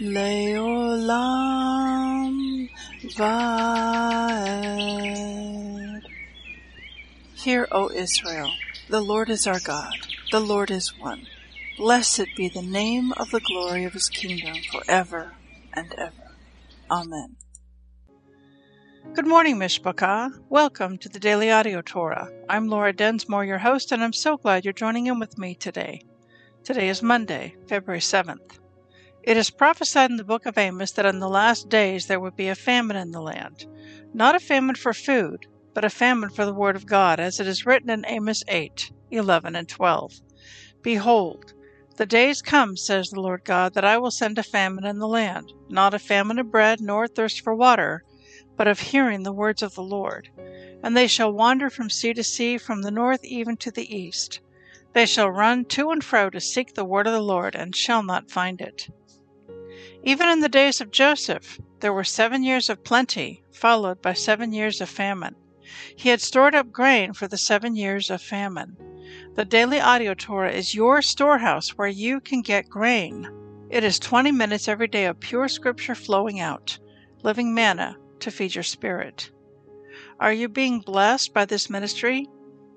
Leolam Vaed. Hear, O Israel, the Lord is our God, the Lord is one. Blessed be the name of the glory of his kingdom forever and ever. Amen. Good morning, Mishpacha. Welcome to the Daily Audio Torah. I'm Laura Densmore, your host, and I'm so glad you're joining in with me today. Today is Monday, February 7th. It is prophesied in the book of Amos that in the last days there would be a famine in the land. Not a famine for food, but a famine for the word of God, as it is written in Amos 8, 11 and 12. Behold, the days come, says the Lord God, that I will send a famine in the land, not a famine of bread nor a thirst for water, but of hearing the words of the Lord. And they shall wander from sea to sea, from the north even to the east. They shall run to and fro to seek the word of the Lord, and shall not find it. Even in the days of Joseph, there were 7 years of plenty, followed by 7 years of famine. He had stored up grain for the 7 years of famine. The Daily Audio Torah is your storehouse where you can get grain. It is 20 minutes every day of pure scripture flowing out, living manna, to feed your spirit. Are you being blessed by this ministry?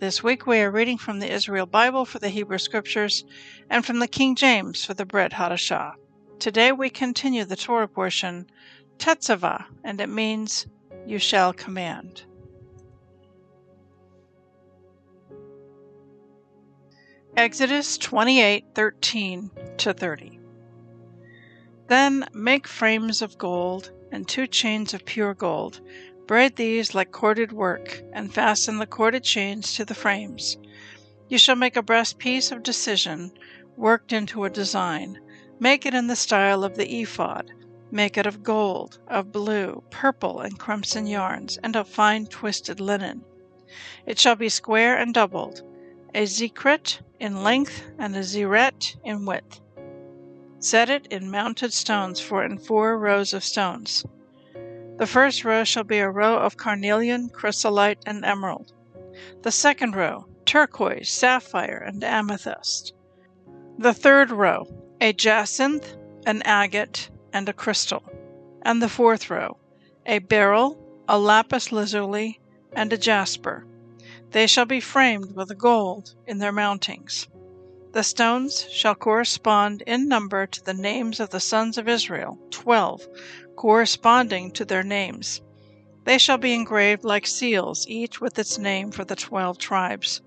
This week we are reading from the Israel Bible for the Hebrew Scriptures and from the King James for the Brit Hadashah. Today we continue the Torah portion, Tetzavah, and it means, you shall command. Exodus 28:13-30. Then make frames of gold and 2 chains of pure gold. Braid these like corded work, and fasten the corded chains to the frames. You shall make a breastpiece of decision, worked into a design. Make it in the style of the ephod. Make it of gold, of blue, purple, and crimson yarns, and of fine twisted linen. It shall be square and doubled, a zikret in length and a ziret in width. Set it in mounted stones in 4 rows of stones. The first row shall be a row of carnelian, chrysolite, and emerald. The second row, turquoise, sapphire, and amethyst. The third row, a jacinth, an agate, and a crystal. And the fourth row, a beryl, a lapis lazuli, and a jasper. They shall be framed with gold in their mountings. The stones shall correspond in number to the names of the sons of Israel, 12, corresponding to their names. They shall be engraved like seals, each with its name for the 12 tribes.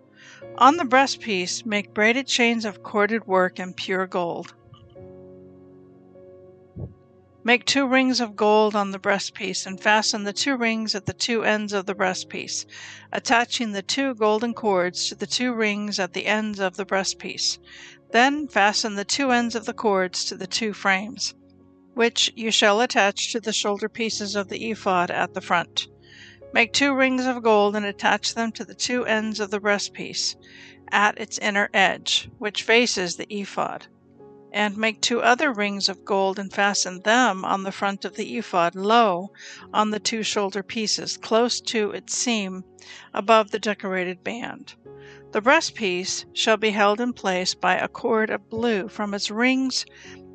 On the breastpiece, make braided chains of corded work in pure gold. Make 2 rings of gold on the breastpiece, and fasten the 2 rings at the 2 ends of the breastpiece, attaching the 2 golden cords to the 2 rings at the ends of the breastpiece. Then fasten the 2 ends of the cords to the 2 frames, which you shall attach to the shoulder pieces of the ephod at the front. Make 2 rings of gold and attach them to the 2 ends of the breastpiece, at its inner edge, which faces the ephod. And make 2 other rings of gold and fasten them on the front of the ephod, low on the 2 shoulder pieces, close to its seam, above the decorated band. The breastpiece shall be held in place by a cord of blue from its rings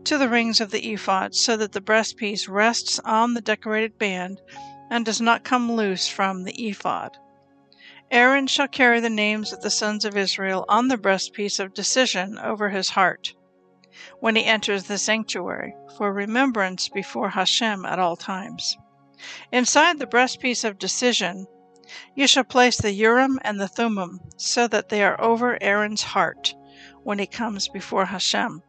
to the rings of the ephod, so that the breastpiece rests on the decorated band and does not come loose from the ephod. Aaron shall carry the names of the sons of Israel on the breastpiece of decision over his heart when he enters the sanctuary, for remembrance before Hashem at all times. Inside the breastpiece of decision, You shall place the Urim and the Thummim so that they are over Aaron's heart when he comes before Hashem.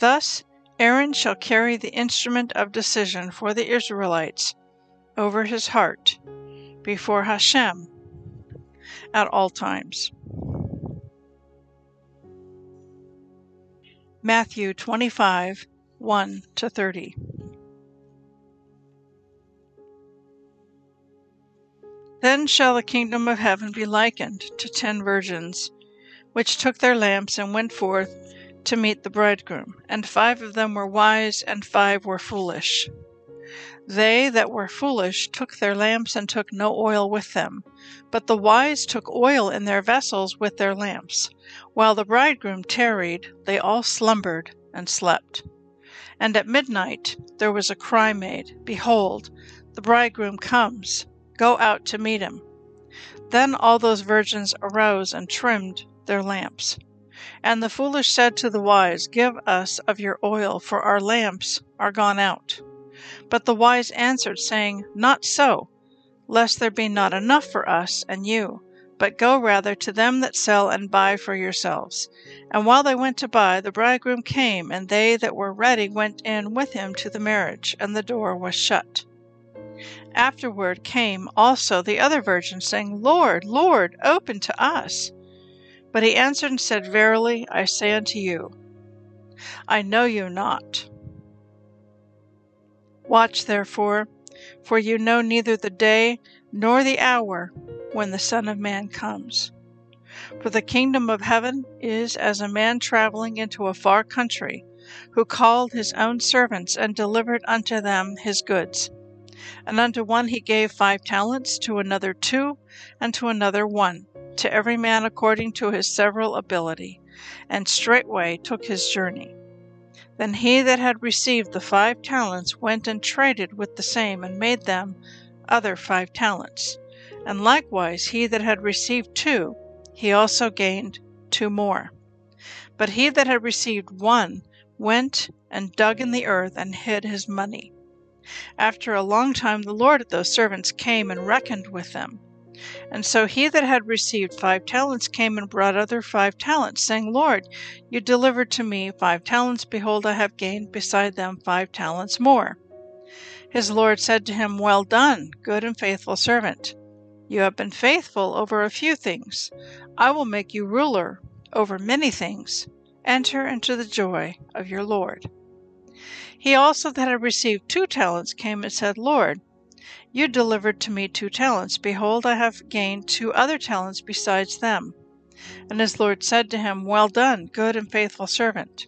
Thus Aaron shall carry the instrument of decision for the Israelites over his heart before Hashem at all times. Matthew 25, 1-30. Then shall the kingdom of heaven be likened to 10 virgins, which took their lamps and went forth to meet the bridegroom. And 5 of them were wise, and 5 were foolish. They that were foolish took their lamps and took no oil with them, but the wise took oil in their vessels with their lamps. While the bridegroom tarried, they all slumbered and slept. And at midnight there was a cry made, Behold, the bridegroom comes, go out to meet him. Then all those virgins arose and trimmed their lamps. And the foolish said to the wise, Give us of your oil, for our lamps are gone out. But the wise answered, saying, Not so, lest there be not enough for us and you, but go rather to them that sell and buy for yourselves. And while they went to buy, the bridegroom came, and they that were ready went in with him to the marriage, and the door was shut. Afterward came also the other virgins, saying, Lord, Lord, open to us. But he answered and said, Verily I say unto you, I know you not. Watch therefore, for you know neither the day nor the hour when the Son of Man comes. For the kingdom of heaven is as a man traveling into a far country, who called his own servants and delivered unto them his goods. And unto one he gave 5 talents, to another 2, and to another 1, to every man according to his several ability, and straightway took his journey. Then he that had received the 5 talents went and traded with the same, and made them other 5 talents. And likewise he that had received 2, he also gained 2 more. But he that had received 1 went and dug in the earth and hid his money. After a long time the lord of those servants came and reckoned with them. And so he that had received 5 talents came and brought other 5 talents, saying, Lord, you delivered to me 5 talents. Behold, I have gained beside them 5 talents more. His lord said to him, Well done, good and faithful servant. You have been faithful over a few things. I will make you ruler over many things. Enter into the joy of your Lord. He also that had received 2 talents came and said, Lord, you delivered to me 2 talents. Behold, I have gained 2 other talents besides them. And his lord said to him, Well done, good and faithful servant.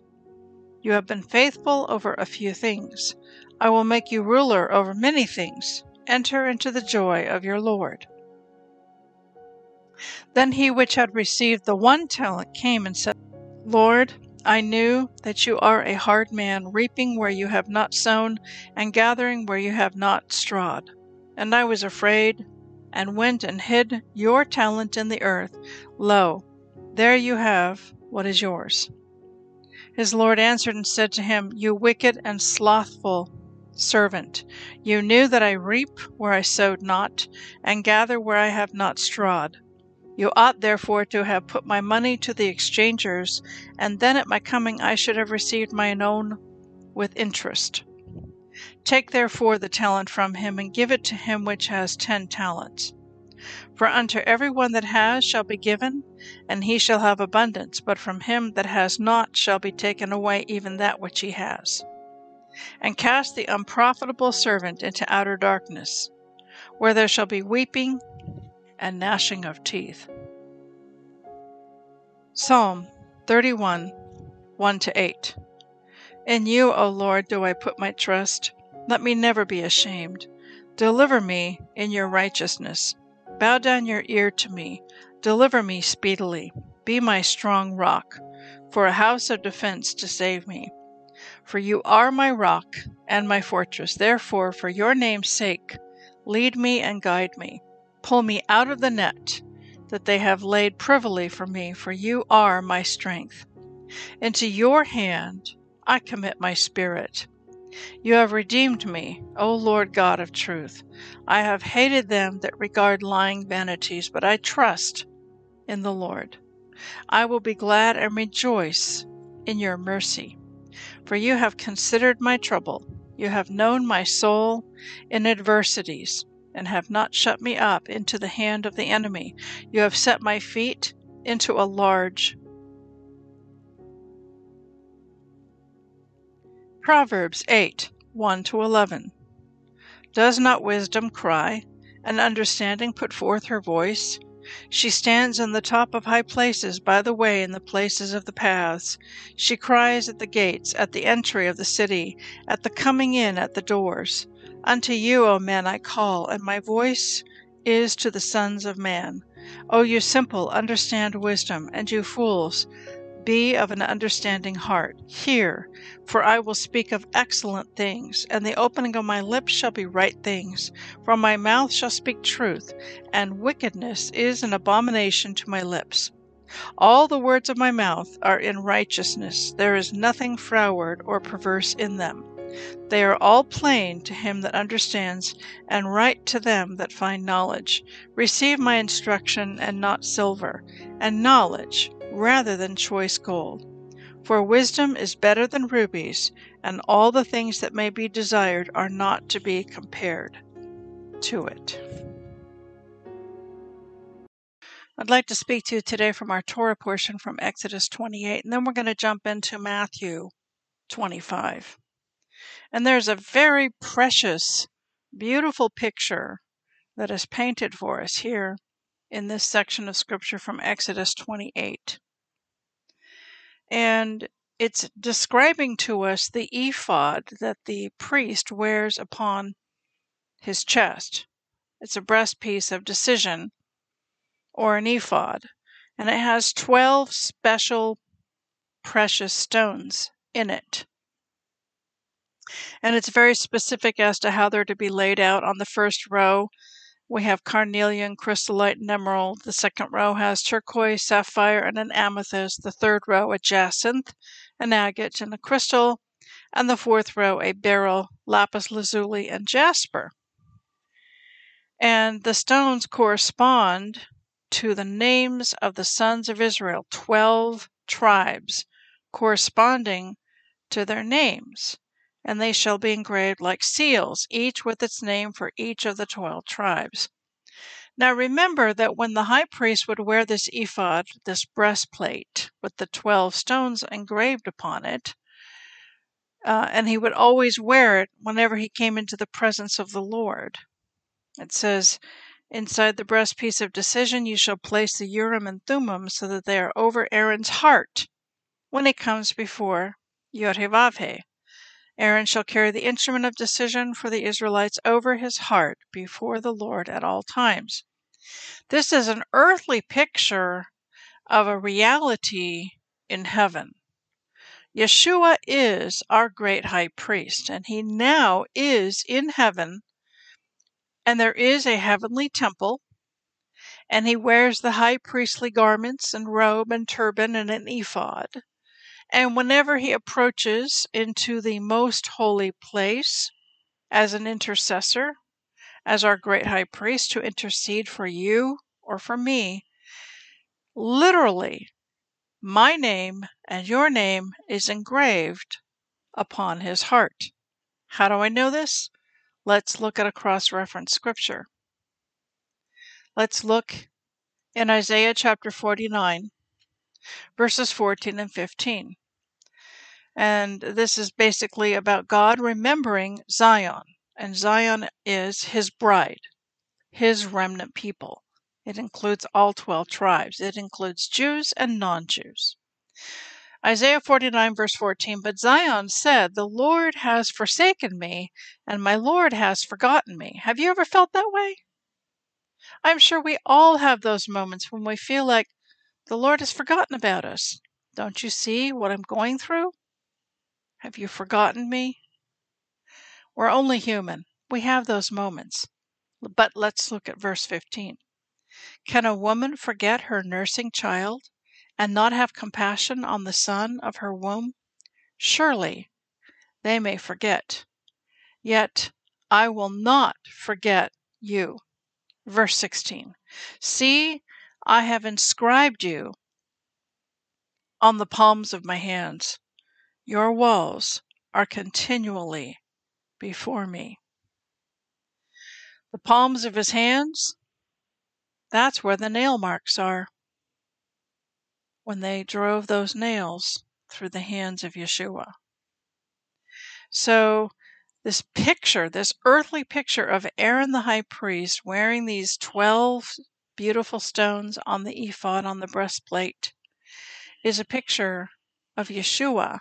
You have been faithful over a few things. I will make you ruler over many things. Enter into the joy of your Lord. Then he which had received the 1 talent came and said, Lord, I knew that you are a hard man, reaping where you have not sown, and gathering where you have not strawed. And I was afraid, and went and hid your talent in the earth. Lo, there you have what is yours. His lord answered and said to him, You wicked and slothful servant, you knew that I reap where I sowed not, and gather where I have not strawed. You ought therefore to have put my money to the exchangers, and then at my coming I should have received mine own with interest. Take therefore the talent from him, and give it to him which has 10 talents. For unto every one that has shall be given, and he shall have abundance, but from him that has not shall be taken away even that which he has. And cast the unprofitable servant into outer darkness, where there shall be weeping and gnashing of teeth. Psalm 31, 1-8. In you, O Lord, do I put my trust. Let me never be ashamed. Deliver me in your righteousness. Bow down your ear to me. Deliver me speedily. Be my strong rock, for a house of defense to save me. For you are my rock and my fortress. Therefore, for your name's sake, lead me and guide me. Pull me out of the net that they have laid privily for me, for you are my strength. Into your hand I commit my spirit. You have redeemed me, O Lord God of truth. I have hated them that regard lying vanities, but I trust in the Lord. I will be glad and rejoice in your mercy, for you have considered my trouble. You have known my soul in adversities, and have not shut me up into the hand of the enemy. You have set my feet into a large. Proverbs 8, 1-11. Does not wisdom cry, and understanding put forth her voice? She stands in the top of high places, by the way, in the places of the paths. She cries at the gates, at the entry of the city, at the coming in, at the doors. Unto you, O men, I call, and my voice is to the sons of man. O you simple, understand wisdom, and you fools, be of an understanding heart. Hear, for I will speak of excellent things, and the opening of my lips shall be right things. From my mouth shall speak truth, and wickedness is an abomination to my lips. All the words of my mouth are in righteousness. There is nothing froward or perverse in them. They are all plain to him that understands, and right to them that find knowledge. Receive my instruction, and not silver, and knowledge rather than choice gold. For wisdom is better than rubies, and all the things that may be desired are not to be compared to it. I'd like to speak to you today from our Torah portion from Exodus 28, and then we're going to jump into Matthew 25. And there's a very precious, beautiful picture that is painted for us here in this section of scripture from Exodus 28. And it's describing to us the ephod that the priest wears upon his chest. It's a breastpiece of decision, or an ephod, and it has 12 special precious stones in it. And it's very specific as to how they're to be laid out. On the first row, we have carnelian, chrysolite, and emerald. The second row has turquoise, sapphire, and an amethyst. The third row, a jacinth, an agate, and a crystal. And the fourth row, a beryl, lapis lazuli, and jasper. And the stones correspond to the names of the sons of Israel, 12 tribes, corresponding to their names. And they shall be engraved like seals, each with its name for each of the 12 tribes. Now remember that when the high priest would wear this ephod, this breastplate, with the 12 stones engraved upon it, and he would always wear it whenever he came into the presence of the Lord. It says, inside the breastpiece of decision you shall place the Urim and Thummim, so that they are over Aaron's heart when he comes before YHWH. Aaron shall carry the instrument of decision for the Israelites over his heart before the Lord at all times. This is an earthly picture of a reality in heaven. Yeshua is our great high priest, and he now is in heaven, and there is a heavenly temple, and he wears the high priestly garments and robe and turban and an ephod. And whenever he approaches into the most holy place as an intercessor, as our great high priest to intercede for you or for me, literally, my name and your name is engraved upon his heart. How do I know this? Let's look at a cross-reference scripture. Let's look in Isaiah chapter 49, verses 14 and 15. And this is basically about God remembering Zion. And Zion is his bride, his remnant people. It includes all 12 tribes. It includes Jews and non-Jews. Isaiah 49, verse 14, But Zion said, The Lord has forsaken me, and my Lord has forgotten me. Have you ever felt that way? I'm sure we all have those moments when we feel like the Lord has forgotten about us. Don't you see what I'm going through? Have you forgotten me? We're only human. We have those moments. But let's look at verse 15. Can a woman forget her nursing child and not have compassion on the son of her womb? Surely they may forget. Yet I will not forget you. Verse 16. See, I have inscribed you on the palms of my hands. Your walls are continually before me. The palms of his hands, that's where the nail marks are. When they drove those nails through the hands of Yeshua. So this picture, this earthly picture of Aaron the high priest wearing these 12 beautiful stones on the ephod, on the breastplate, is a picture of Yeshua,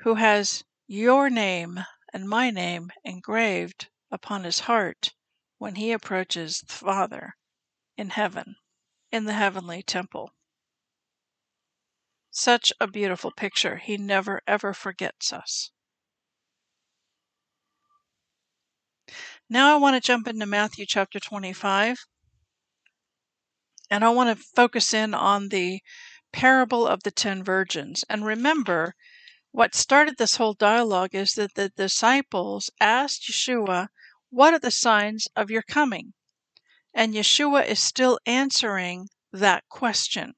who has your name and my name engraved upon his heart when he approaches the Father in heaven, in the heavenly temple. Such a beautiful picture. He never ever forgets us. Now I want to jump into Matthew chapter 25, and I want to focus in on the parable of the 10 virgins. And remember, what started this whole dialogue is that the disciples asked Yeshua, what are the signs of your coming? And Yeshua is still answering that question.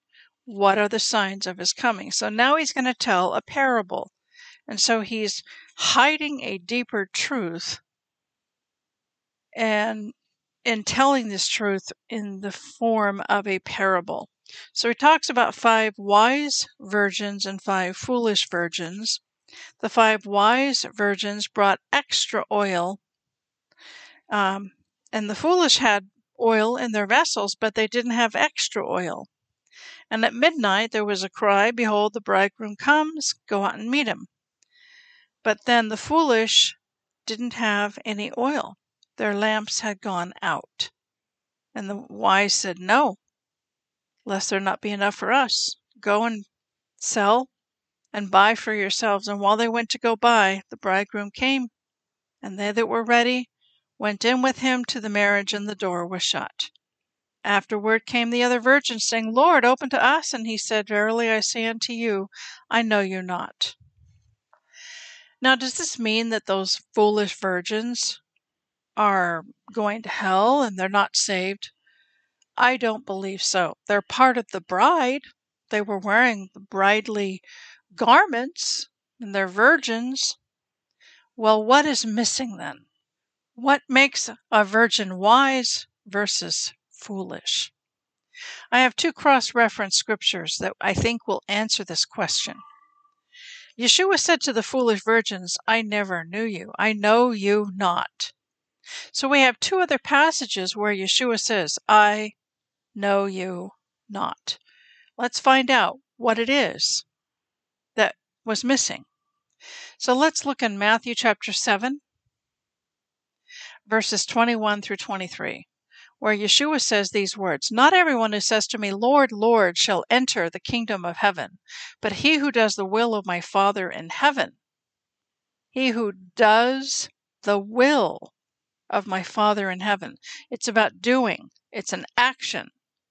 What are the signs of his coming? So now he's going to tell a parable. And so he's hiding a deeper truth. And in telling this truth in the form of a parable. So he talks about 5 wise virgins and 5 foolish virgins. The 5 wise virgins brought extra oil. And the foolish had oil in their vessels, but they didn't have extra oil. And at midnight there was a cry, behold, the bridegroom comes, go out and meet him. But then the foolish didn't have any oil. Their lamps had gone out. And the wise said, no, lest there not be enough for us. Go and sell and buy for yourselves. And while they went to go buy, the bridegroom came, and they that were ready went in with him to the marriage, and the door was shut. Afterward came the other virgins, saying, Lord, open to us. And he said, verily I say unto you, I know you not. Now, does this mean that those foolish virgins are going to hell and they're not saved? I don't believe so. They're part of the bride. They were wearing the bridely garments, and they're virgins. Well, what is missing then? What makes a virgin wise versus foolish? I have 2 cross-reference scriptures that I think will answer this question. Yeshua said to the foolish virgins, I never knew you. I know you not. So we have 2 other passages where Yeshua says, I know you not. Let's find out what it is that was missing. So let's look in Matthew chapter 7, verses 21 through 23. Where Yeshua says these words, not everyone who says to me, Lord, Lord, shall enter the kingdom of heaven, but he who does the will of my Father in heaven. He who does the will of my Father in heaven. It's about doing. It's an action.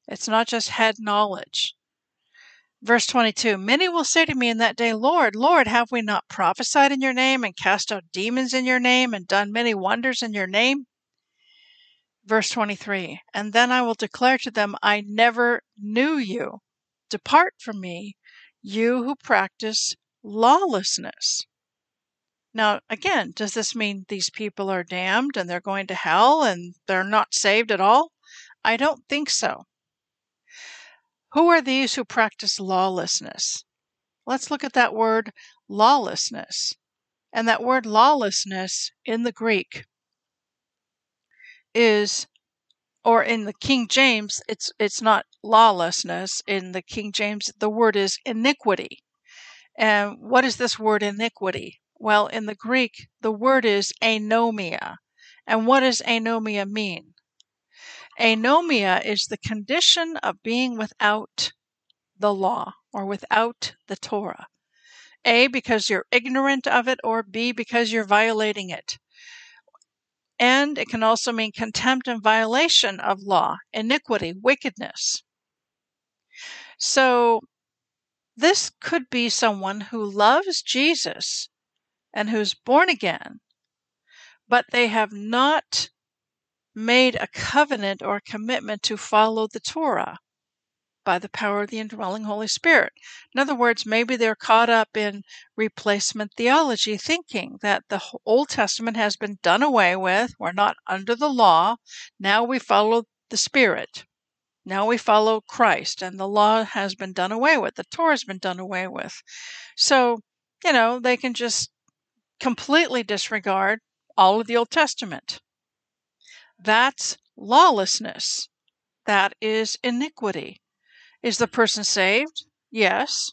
It's not just head knowledge. Verse 22, many will say to me in that day, Lord, Lord, have we not prophesied in your name, and cast out demons in your name, and done many wonders in your name? Verse 23, and then I will declare to them, I never knew you. Depart from me, you who practice lawlessness. Now, again, does this mean these people are damned and they're going to hell and they're not saved at all? I don't think so. Who are these who practice lawlessness? Let's look at that word lawlessness. And that word lawlessness in the Greek is, or in the King James, it's not lawlessness. In the King James, the word is iniquity. And what is this word iniquity? Well, in the Greek, the word is anomia. And what does anomia mean? Anomia is the condition of being without the law or without the Torah. A, because you're ignorant of it, or B, because you're violating it. And it can also mean contempt and violation of law, iniquity, wickedness. So this could be someone who loves Jesus and who's born again, but they have not made a covenant or commitment to follow the Torah by the power of the indwelling Holy Spirit. In other words, maybe they're caught up in replacement theology, thinking that the Old Testament has been done away with. We're not under the law. Now we follow the Spirit. Now we follow Christ, and the law has been done away with. The Torah has been done away with. So, you know, they can just completely disregard all of the Old Testament. That's lawlessness. That is iniquity. Is the person saved? Yes.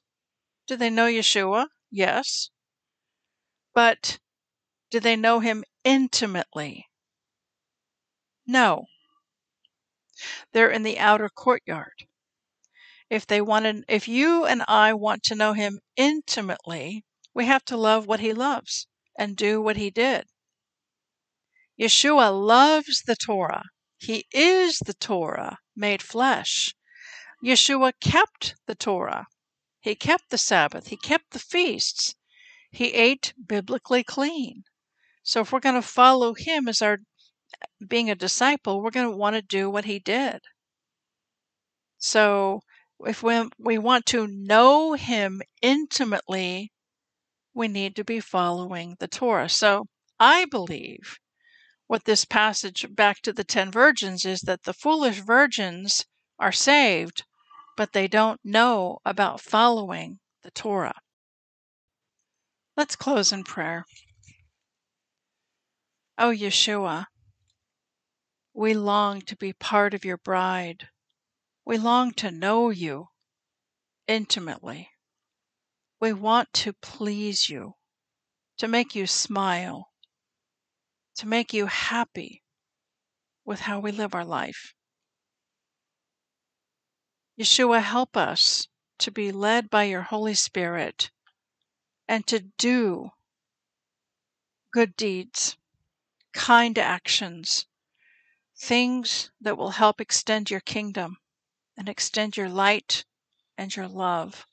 Do they know Yeshua? Yes. But do they know him intimately? No. They're in the outer courtyard. If you and I want to know him intimately, we have to love what he loves and do what he did. Yeshua loves the Torah. He is the Torah made flesh. Yeshua kept the Torah. He kept the Sabbath. He kept the feasts. He ate biblically clean. So if we're going to follow him as our being a disciple, we're going to want to do what he did. So if we want to know him intimately, we need to be following the Torah. So I believe what this passage back to the 10 virgins is that the foolish virgins are saved, but they don't know about following the Torah. Let's close in prayer. Oh, Yeshua, we long to be part of your bride. We long to know you intimately. We want to please you, to make you smile, to make you happy with how we live our life. Yeshua, help us to be led by your Holy Spirit and to do good deeds, kind actions, things that will help extend your kingdom and extend your light and your love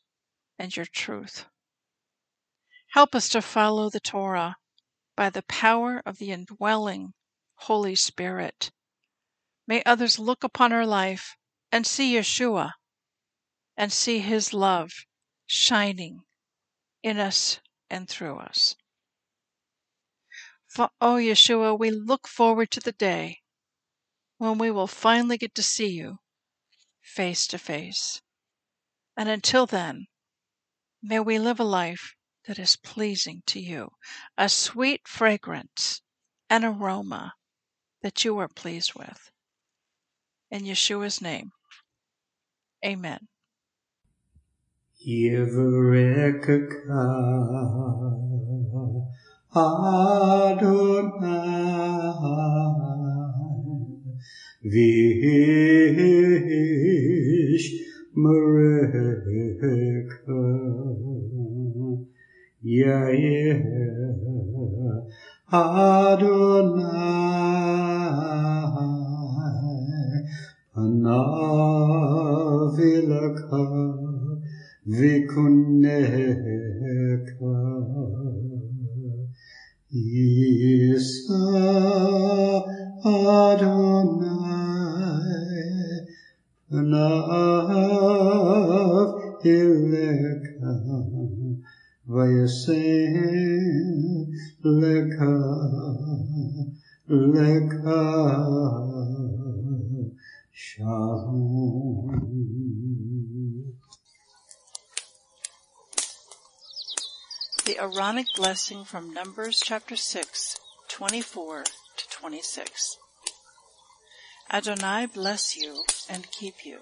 and your truth. Help us to follow the Torah by the power of the indwelling Holy Spirit. May others look upon our life and see Yeshua and see his love shining in us and through us. Oh, Yeshua, we look forward to the day when we will finally get to see you face to face. And until then, may we live a life that is pleasing to you, a sweet fragrance, an aroma that you are pleased with. In Yeshua's name, amen. V'ish mereka Ya'eh Adonai Panavilaka Vikuneka Yisa Adonai, Panav Eleka, Vayaseh Leka, Leka, Shalom. The Aaronic Blessing from Numbers chapter 6, 24 to 26. Adonai bless you and keep you.